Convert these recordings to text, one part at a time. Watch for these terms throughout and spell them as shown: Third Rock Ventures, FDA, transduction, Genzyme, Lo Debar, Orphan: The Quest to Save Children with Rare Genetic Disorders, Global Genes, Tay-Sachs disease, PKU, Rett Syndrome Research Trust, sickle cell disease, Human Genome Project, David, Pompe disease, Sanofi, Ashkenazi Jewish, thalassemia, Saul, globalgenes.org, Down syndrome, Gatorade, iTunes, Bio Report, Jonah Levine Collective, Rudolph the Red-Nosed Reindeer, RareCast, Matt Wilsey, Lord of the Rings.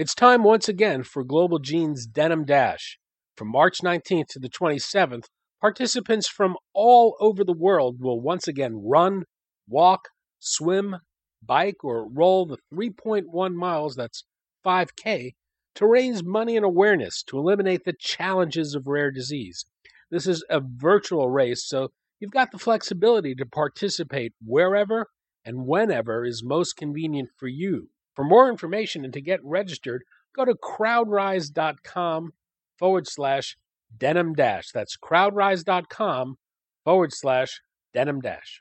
It's time once again for Global Genes' Denim Dash. From March 19th to the 27th, participants from all over the world will once again run, walk, swim, bike, or roll the 3.1 miles, that's 5K, to raise money and awareness to eliminate the challenges of rare disease. This is a virtual race, so you've got the flexibility to participate wherever and whenever is most convenient for you. For more information and to get registered, go to crowdrise.com/denim dash. That's crowdrise.com/denim dash.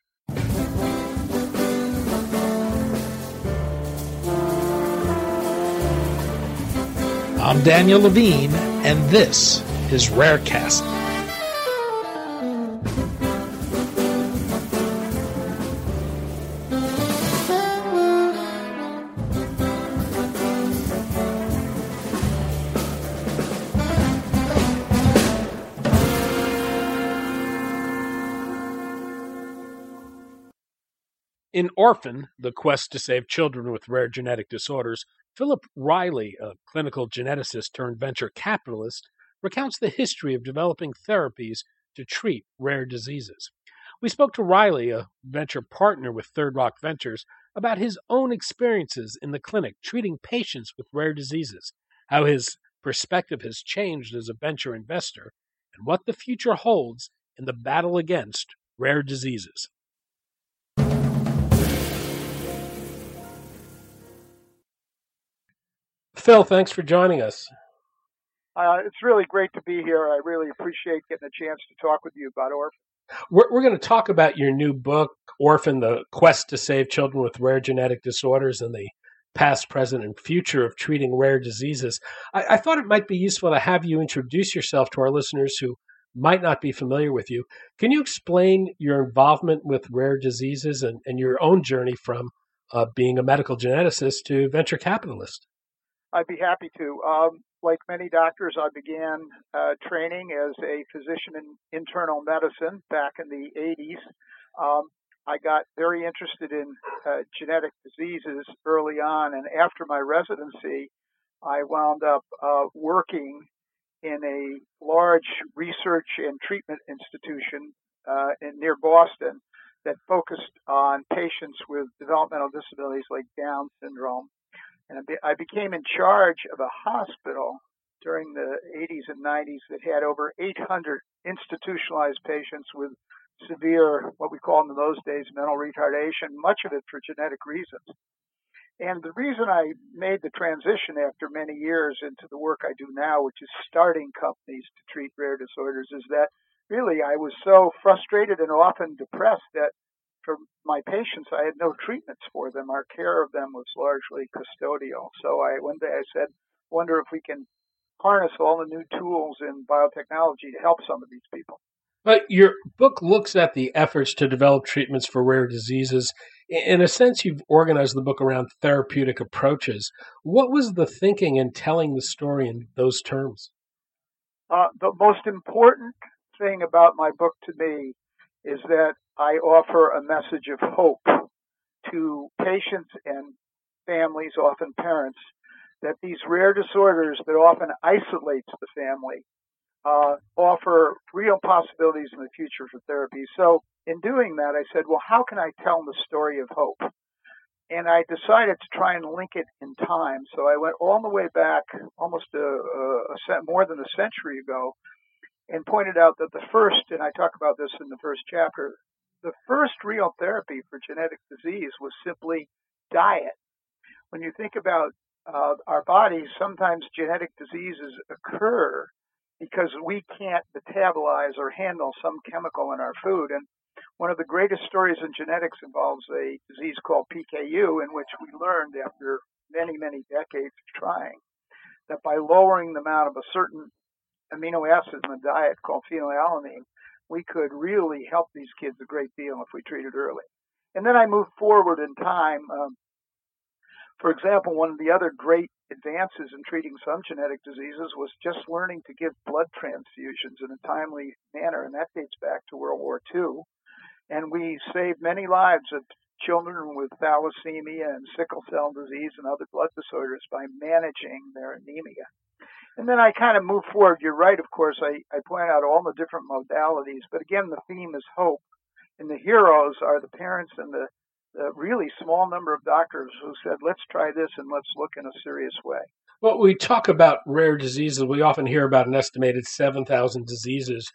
I'm Daniel Levine, and this is RareCast. In Orphan: The Quest to Save Children with Rare Genetic Disorders, Philip Reilly, a clinical geneticist turned venture capitalist, recounts the history of developing therapies to treat rare diseases. We spoke to Reilly, a venture partner with Third Rock Ventures, about his own experiences in the clinic treating patients with rare diseases, how his perspective has changed as a venture investor, and what the future holds in the battle against rare diseases. Phil, thanks for joining us. It's really great to be here. I really appreciate getting a chance to talk with you about Orphan. We're going to talk about your new book, Orphan, The Quest to Save Children with Rare Genetic Disorders, and the past, present, and future of treating rare diseases. I thought it might be useful to have you introduce yourself to our listeners who might not be familiar with you. Can you explain your involvement with rare diseases and your own journey from being a medical geneticist to venture capitalist? I'd be happy to. Like many doctors, I began training as a physician in internal medicine back in the 80s. I got very interested in genetic diseases early on, and after my residency, I wound up working in a large research and treatment institution near Boston that focused on patients with developmental disabilities like Down syndrome. And I became in charge of a hospital during the 80s and 90s that had over 800 institutionalized patients with severe, what we called in those days, mental retardation, much of it for genetic reasons. And the reason I made the transition after many years into the work I do now, which is starting companies to treat rare disorders, is that really I was so frustrated and often depressed that for my patients, I had no treatments for them. Our care of them was largely custodial. So one day I said, wonder if we can harness all the new tools in biotechnology to help some of these people. But your book looks at the efforts to develop treatments for rare diseases. In a sense, you've organized the book around therapeutic approaches. What was the thinking in telling the story in those terms? The most important thing about my book to me is that I offer a message of hope to patients and families, often parents, that these rare disorders that often isolates the family offer real possibilities in the future for therapy. So in doing that, I said, well, how can I tell the story of hope? And I decided to try and link it in time. So I went all the way back almost more than a century ago and pointed out that the first, and I talk about this in the first chapter, the first real therapy for genetic disease was simply diet. When you think about our bodies, sometimes genetic diseases occur because we can't metabolize or handle some chemical in our food. And one of the greatest stories in genetics involves a disease called PKU, in which we learned after many, many decades of trying that by lowering the amount of a certain amino acid in the diet called phenylalanine, we could really help these kids a great deal if we treated early. And then I moved forward in time. For example, one of the other great advances in treating some genetic diseases was just learning to give blood transfusions in a timely manner, and that dates back to World War II. And we saved many lives of children with thalassemia and sickle cell disease and other blood disorders by managing their anemia. And then I kind of move forward. You're right, of course. I point out all the different modalities, but again, the theme is hope. And the heroes are the parents and the really small number of doctors who said, let's try this and let's look in a serious way. Well, we talk about rare diseases. We often hear about an estimated 7,000 diseases.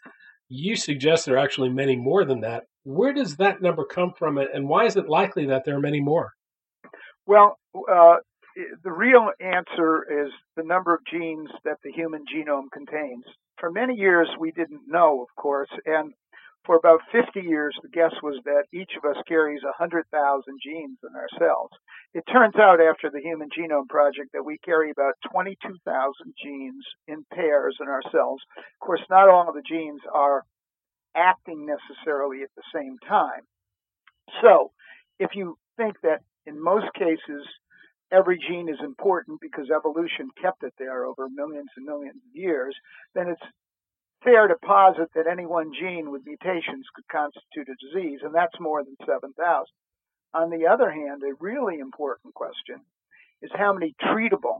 You suggest there are actually many more than that. Where does that number come from, and why is it likely that there are many more? Well, the real answer is the number of genes that the human genome contains. For many years, we didn't know, of course, and for about 50 years, the guess was that each of us carries 100,000 genes in ourselves. It turns out after the Human Genome Project that we carry about 22,000 genes in pairs in ourselves. Of course, not all of the genes are acting necessarily at the same time. So if you think that in most cases every gene is important because evolution kept it there over millions and millions of years, then it's fair to posit that any one gene with mutations could constitute a disease, and that's more than 7,000. On the other hand, a really important question is how many treatable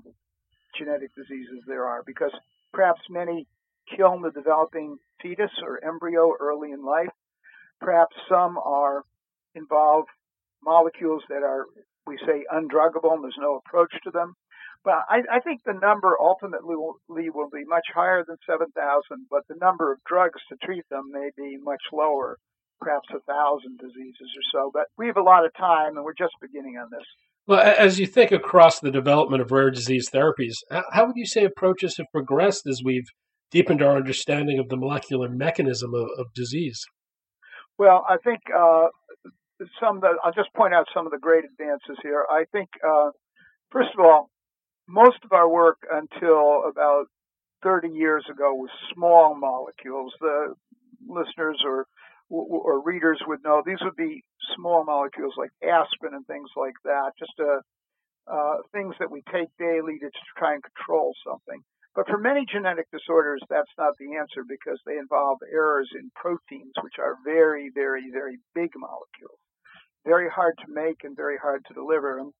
genetic diseases there are, because perhaps many kill the developing fetus or embryo early in life. Perhaps some are involve molecules that are, we say, undruggable, and there's no approach to them. But I think the number ultimately will be much higher than 7,000, but the number of drugs to treat them may be much lower, perhaps 1,000 diseases or so. But we have a lot of time, and we're just beginning on this. Well, as you think across the development of rare disease therapies, how would you say approaches have progressed as we've deepened our understanding of the molecular mechanism of disease? Well, I think I'll just point out some of the great advances here. I think, first of all, most of our work until about 30 years ago was small molecules. The listeners or readers would know these would be small molecules like aspirin and things like that, just things that we take daily to try and control something. But for many genetic disorders, that's not the answer because they involve errors in proteins, which are very, very, very big molecules, very hard to make and very hard to deliver. And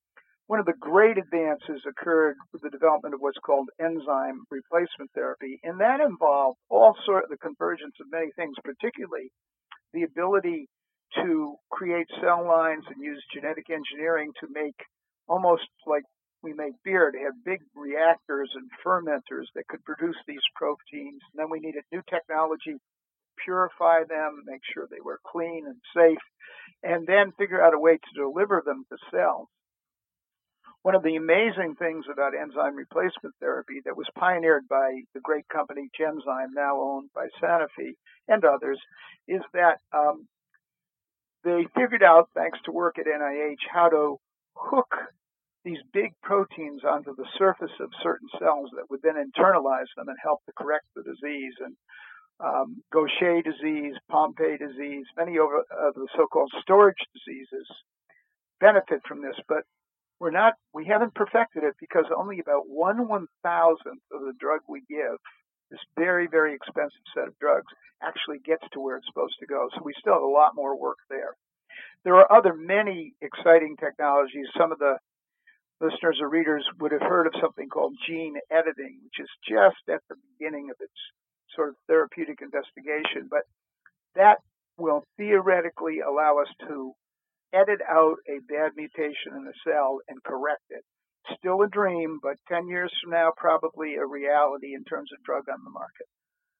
one of the great advances occurred with the development of what's called enzyme replacement therapy, and that involved all sort of the convergence of many things, particularly the ability to create cell lines and use genetic engineering to make almost like we make beer, to have big reactors and fermenters that could produce these proteins. And then we needed new technology, purify them, make sure they were clean and safe, and then figure out a way to deliver them to cells. One of the amazing things about enzyme replacement therapy that was pioneered by the great company Genzyme, now owned by Sanofi and others, is that they figured out, thanks to work at NIH, how to hook these big proteins onto the surface of certain cells that would then internalize them and help to correct the disease. And Gaucher disease, Pompe disease, many of the so-called storage diseases benefit from this, but we haven't perfected it because only about 1/1,000th of the drug we give, this very, very expensive set of drugs, actually gets to where it's supposed to go. So we still have a lot more work there. There are other many exciting technologies. Some of the listeners or readers would have heard of something called gene editing, which is just at the beginning of its sort of therapeutic investigation. But that will theoretically allow us to edit out a bad mutation in the cell and correct it. Still a dream, but 10 years from now, probably a reality in terms of drug on the market.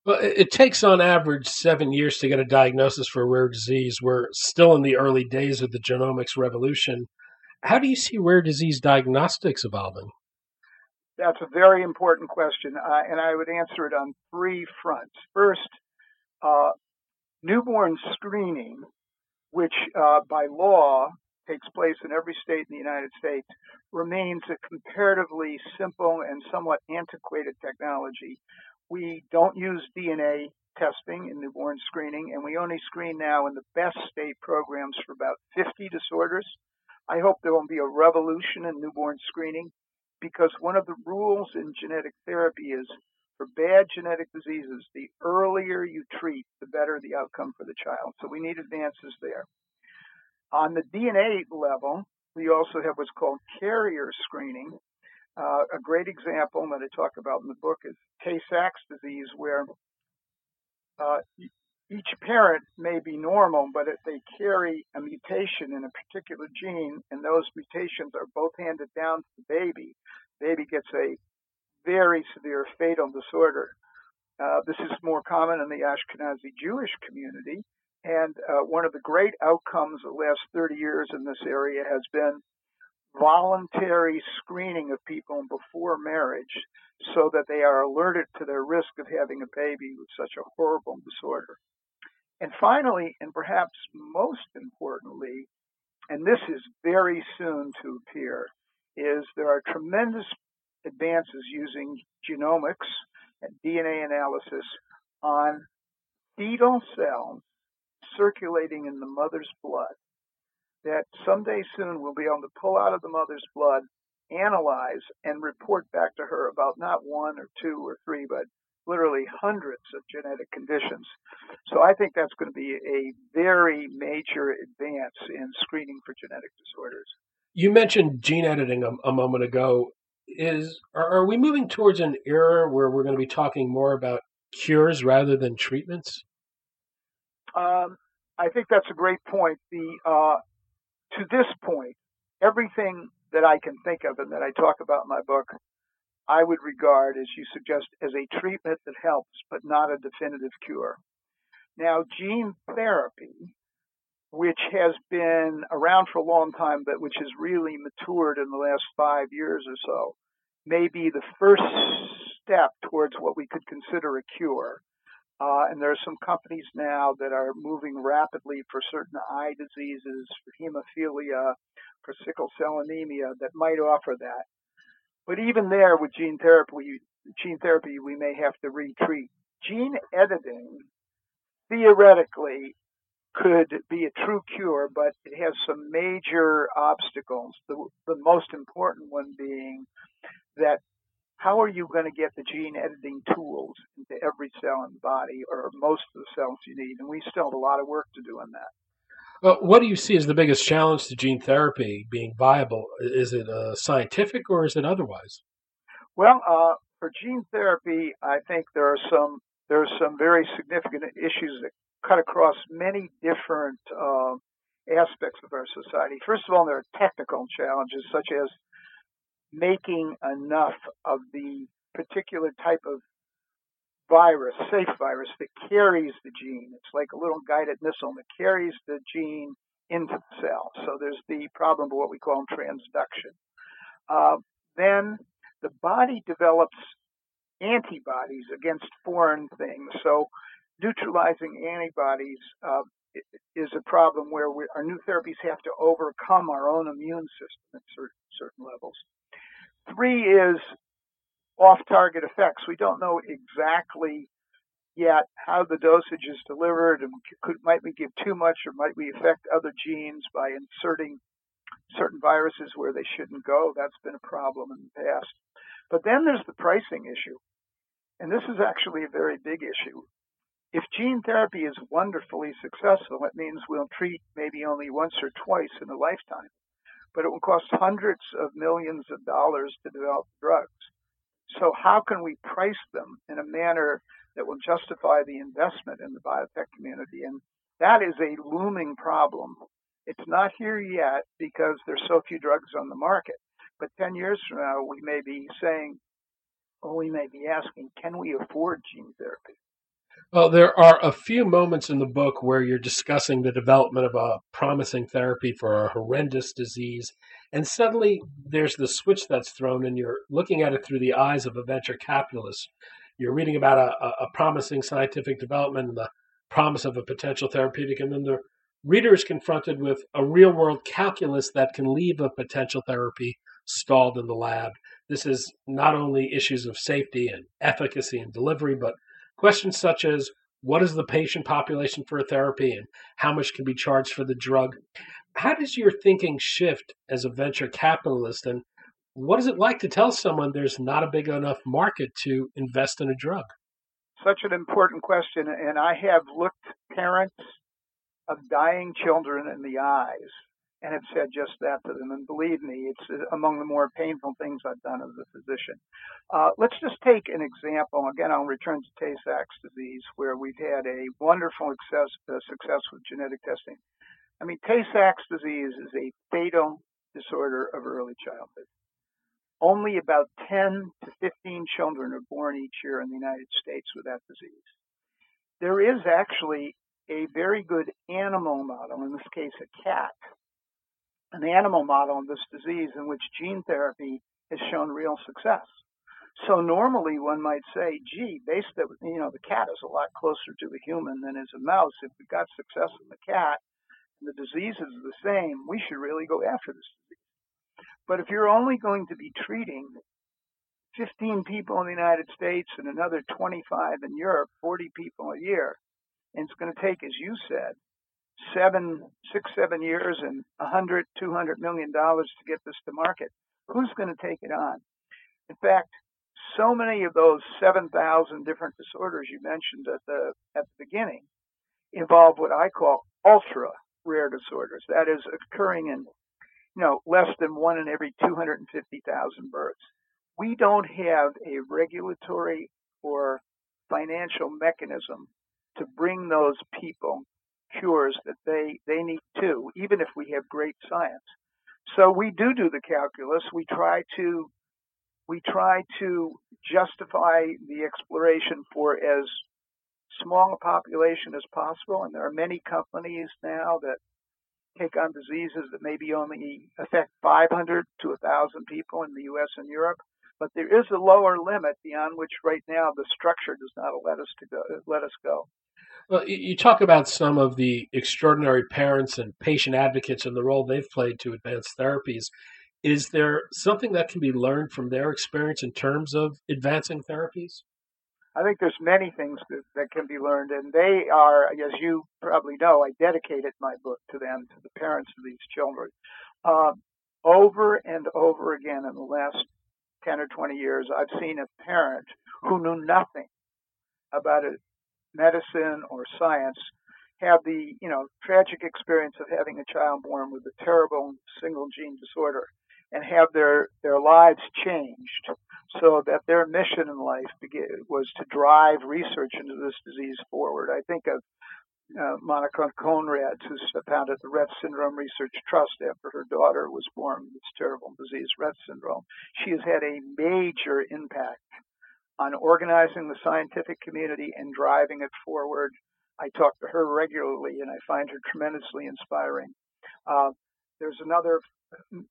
Well, it takes on average 7 years to get a diagnosis for a rare disease. We're still in the early days of the genomics revolution. How do you see rare disease diagnostics evolving? That's a very important question, and I would answer it on three fronts. First, newborn screening, which by law takes place in every state in the United States, remains a comparatively simple and somewhat antiquated technology. We don't use DNA testing in newborn screening, and we only screen now in the best state programs for about 50 disorders. I hope there won't be a revolution in newborn screening because one of the rules in genetic therapy is for bad genetic diseases, the earlier you treat, the better the outcome for the child. So we need advances there. On the DNA level, we also have what's called carrier screening. A great example that I talk about in the book is Tay-Sachs disease, where each parent may be normal, but if they carry a mutation in a particular gene, and those mutations are both handed down to the baby, gets a very severe fatal disorder. This is more common in the Ashkenazi Jewish community, and one of the great outcomes of the last 30 years in this area has been voluntary screening of people before marriage so that they are alerted to their risk of having a baby with such a horrible disorder. And finally, and perhaps most importantly, and this is very soon to appear, is there are tremendous advances using genomics and DNA analysis on fetal cells circulating in the mother's blood that someday soon we'll be able to pull out of the mother's blood, analyze, and report back to her about not one or two or three, but literally hundreds of genetic conditions. So I think that's going to be a very major advance in screening for genetic disorders. You mentioned gene editing a moment ago. Are we moving towards an era where we're going to be talking more about cures rather than treatments? I think that's a great point. To this point, everything that I can think of and that I talk about in my book, I would regard, as you suggest, as a treatment that helps, but not a definitive cure. Now, gene therapy, which has been around for a long time, but which has really matured in the last 5 years or so, may be the first step towards what we could consider a cure. And there are some companies now that are moving rapidly for certain eye diseases, for hemophilia, for sickle cell anemia that might offer that. But even there with gene therapy, we may have to retreat. Gene editing, theoretically, could be a true cure, but it has some major obstacles, the most important one being that how are you going to get the gene editing tools into every cell in the body or most of the cells you need? And we still have a lot of work to do on that. Well, what do you see as the biggest challenge to gene therapy being viable? Is it scientific or is it otherwise? Well, for gene therapy, I think there are some very significant issues that cut across many different aspects of our society. First of all, there are technical challenges such as making enough of the particular type of virus, safe virus, that carries the gene. It's like a little guided missile that carries the gene into the cell. So there's the problem of what we call transduction. Then the body develops antibodies against foreign things. So neutralizing antibodies is a problem where our new therapies have to overcome our own immune system at certain levels. 3 is off-target effects. We don't know exactly yet how the dosage is delivered, and might we give too much, or might we affect other genes by inserting certain viruses where they shouldn't go. That's been a problem in the past. But then there's the pricing issue, and this is actually a very big issue. If gene therapy is wonderfully successful, it means we'll treat maybe only once or twice in a lifetime, but it will cost hundreds of millions of dollars to develop drugs. So how can we price them in a manner that will justify the investment in the biotech community? And that is a looming problem. It's not here yet because there's so few drugs on the market. But 10 years from now, we may be saying, or we may be asking, can we afford gene therapy? Well, there are a few moments in the book where you're discussing the development of a promising therapy for a horrendous disease, and suddenly there's the switch that's thrown, and you're looking at it through the eyes of a venture capitalist. You're reading about a promising scientific development and the promise of a potential therapeutic, and then the reader is confronted with a real-world calculus that can leave a potential therapy stalled in the lab. This is not only issues of safety and efficacy and delivery, but questions such as, what is the patient population for a therapy and how much can be charged for the drug? How does your thinking shift as a venture capitalist? And what is it like to tell someone there's not a big enough market to invest in a drug? Such an important question. And I have looked parents of dying children in the eyes and have said just that to them. And believe me, it's among the more painful things I've done as a physician. Let's just take an example. Again, I'll return to Tay-Sachs disease, where we've had a wonderful success with genetic testing. I mean, Tay-Sachs disease is a fatal disorder of early childhood. Only about 10 to 15 children are born each year in the United States with that disease. There is actually a very good animal model, in this case a cat, an animal model of this disease in which gene therapy has shown real success. So normally one might say, gee, the cat is a lot closer to a human than is a mouse. If we got success in the cat and the disease is the same, we should really go after this disease. But if you're only going to be treating 15 people in the United States and another 25 in Europe, 40 people a year, and it's going to take, as you said, 7 years and $100-200 million to get this to market, who's going to take it on? In fact, so many of those 7,000 different disorders you mentioned at the beginning involve what I call ultra rare disorders, that is occurring in less than one in every 250,000 births. We don't have a regulatory or financial mechanism to bring those people cures that they need to, even if we have great science. So we do the calculus. We try to justify the exploration for as small a population as possible. And there are many companies now that take on diseases that maybe only affect 500 to 1,000 people in the U.S. and Europe. But there is a lower limit beyond which right now the structure does not let us go. Well, you talk about some of the extraordinary parents and patient advocates and the role they've played to advance therapies. Is there something that can be learned from their experience in terms of advancing therapies? I think there's many things that can be learned, and they are, as you probably know, I dedicated my book to them, to the parents of these children. Over and over again in the last 10 or 20 years, I've seen a parent who knew nothing about medicine or science have the, tragic experience of having a child born with a terrible single gene disorder and have their lives changed so that their mission in life was to drive research into this disease forward. I think of Monica Conrad, who founded the Rett Syndrome Research Trust after her daughter was born with this terrible disease, Rett syndrome. She has had a major impact on organizing the scientific community and driving it forward. I talk to her regularly, and I find her tremendously inspiring. There's another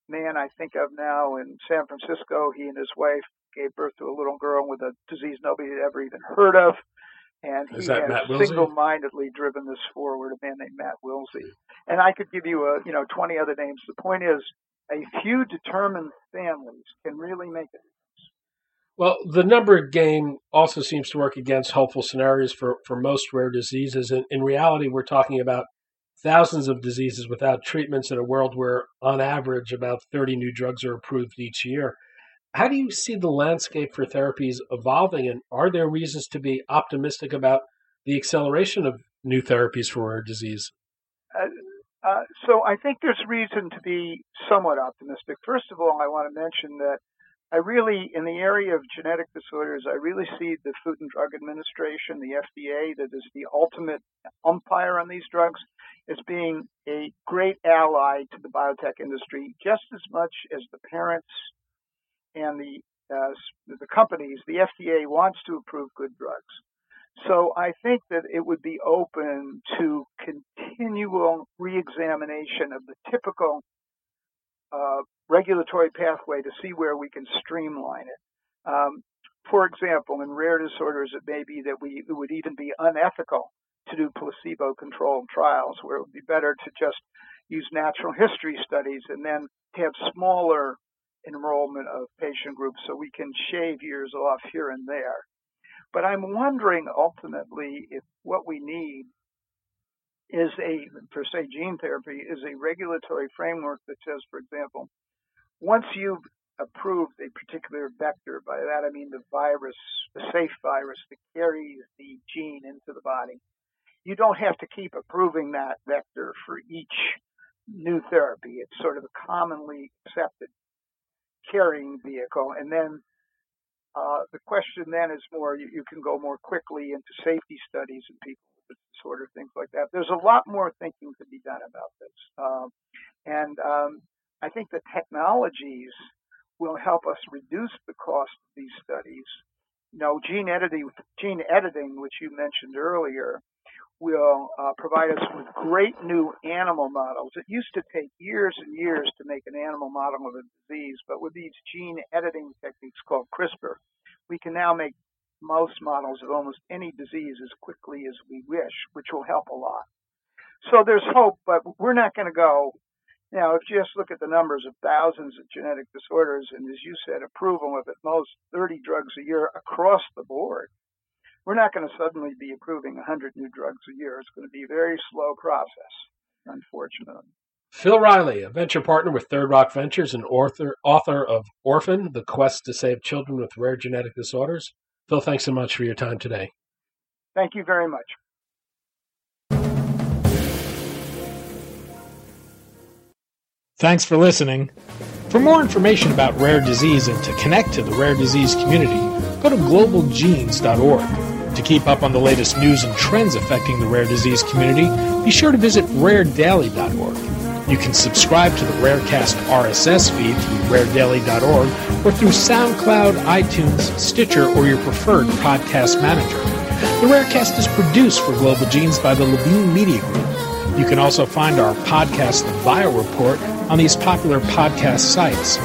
man I think of now in San Francisco. He and his wife gave birth to a little girl with a disease nobody had ever even heard of, and he has single-mindedly driven this forward, a man named Matt Wilsey. And I could give you 20 other names. The point is, a few determined families can really make it. Well, the number game also seems to work against hopeful scenarios for most rare diseases. And in reality, we're talking about thousands of diseases without treatments in a world where, on average, about 30 new drugs are approved each year. How do you see the landscape for therapies evolving? And are there reasons to be optimistic about the acceleration of new therapies for rare disease? So I think there's reason to be somewhat optimistic. First of all, I want to mention that in the area of genetic disorders, I really see the Food and Drug Administration, the FDA, that is the ultimate umpire on these drugs, as being a great ally to the biotech industry, just as much as the parents and the companies. The FDA wants to approve good drugs. So I think that it would be open to continual reexamination of the typical regulatory pathway to see where we can streamline it. For example, in rare disorders, it may be that it would even be unethical to do placebo-controlled trials, where it would be better to just use natural history studies and then have smaller enrollment of patient groups so we can shave years off here and there. But I'm wondering ultimately if what we need for gene therapy, is a regulatory framework that says, for example, once you've approved a particular vector, by that I mean the virus, the safe virus that carries the gene into the body, you don't have to keep approving that vector for each new therapy. It's sort of a commonly accepted carrying vehicle. And then the question then is more, you can go more quickly into safety studies and people with disorder, things like that. There's a lot more thinking to be done about this. I think the technologies will help us reduce the cost of these studies. You know, gene editing, which you mentioned earlier, will provide us with great new animal models. It used to take years and years to make an animal model of a disease, but with these gene editing techniques called CRISPR, we can now make mouse models of almost any disease as quickly as we wish, which will help a lot. So there's hope, but we're not going to go. Now, if you just look at the numbers of thousands of genetic disorders, and as you said, approval of at most 30 drugs a year across the board, we're not going to suddenly be approving 100 new drugs a year. It's going to be a very slow process, unfortunately. Phil Reilly, a venture partner with Third Rock Ventures and author of Orphan: The Quest to Save Children with Rare Genetic Disorders. Phil, thanks so much for your time today. Thank you very much. Thanks for listening. For more information about rare disease and to connect to the rare disease community, go to globalgenes.org. To keep up on the latest news and trends affecting the rare disease community, be sure to visit raredaily.org. You can subscribe to the RareCast RSS feed through raredaily.org or through SoundCloud, iTunes, Stitcher, or your preferred podcast manager. The RareCast is produced for Global Genes by the Levine Media Group. You can also find our podcast, The Bio Report, on these popular podcast sites.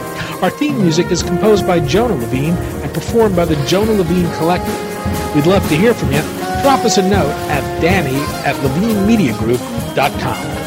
Our theme music is composed by Jonah Levine and performed by the Jonah Levine Collective. We'd love to hear from you. Drop us a note at danny@levinemediagroup.com.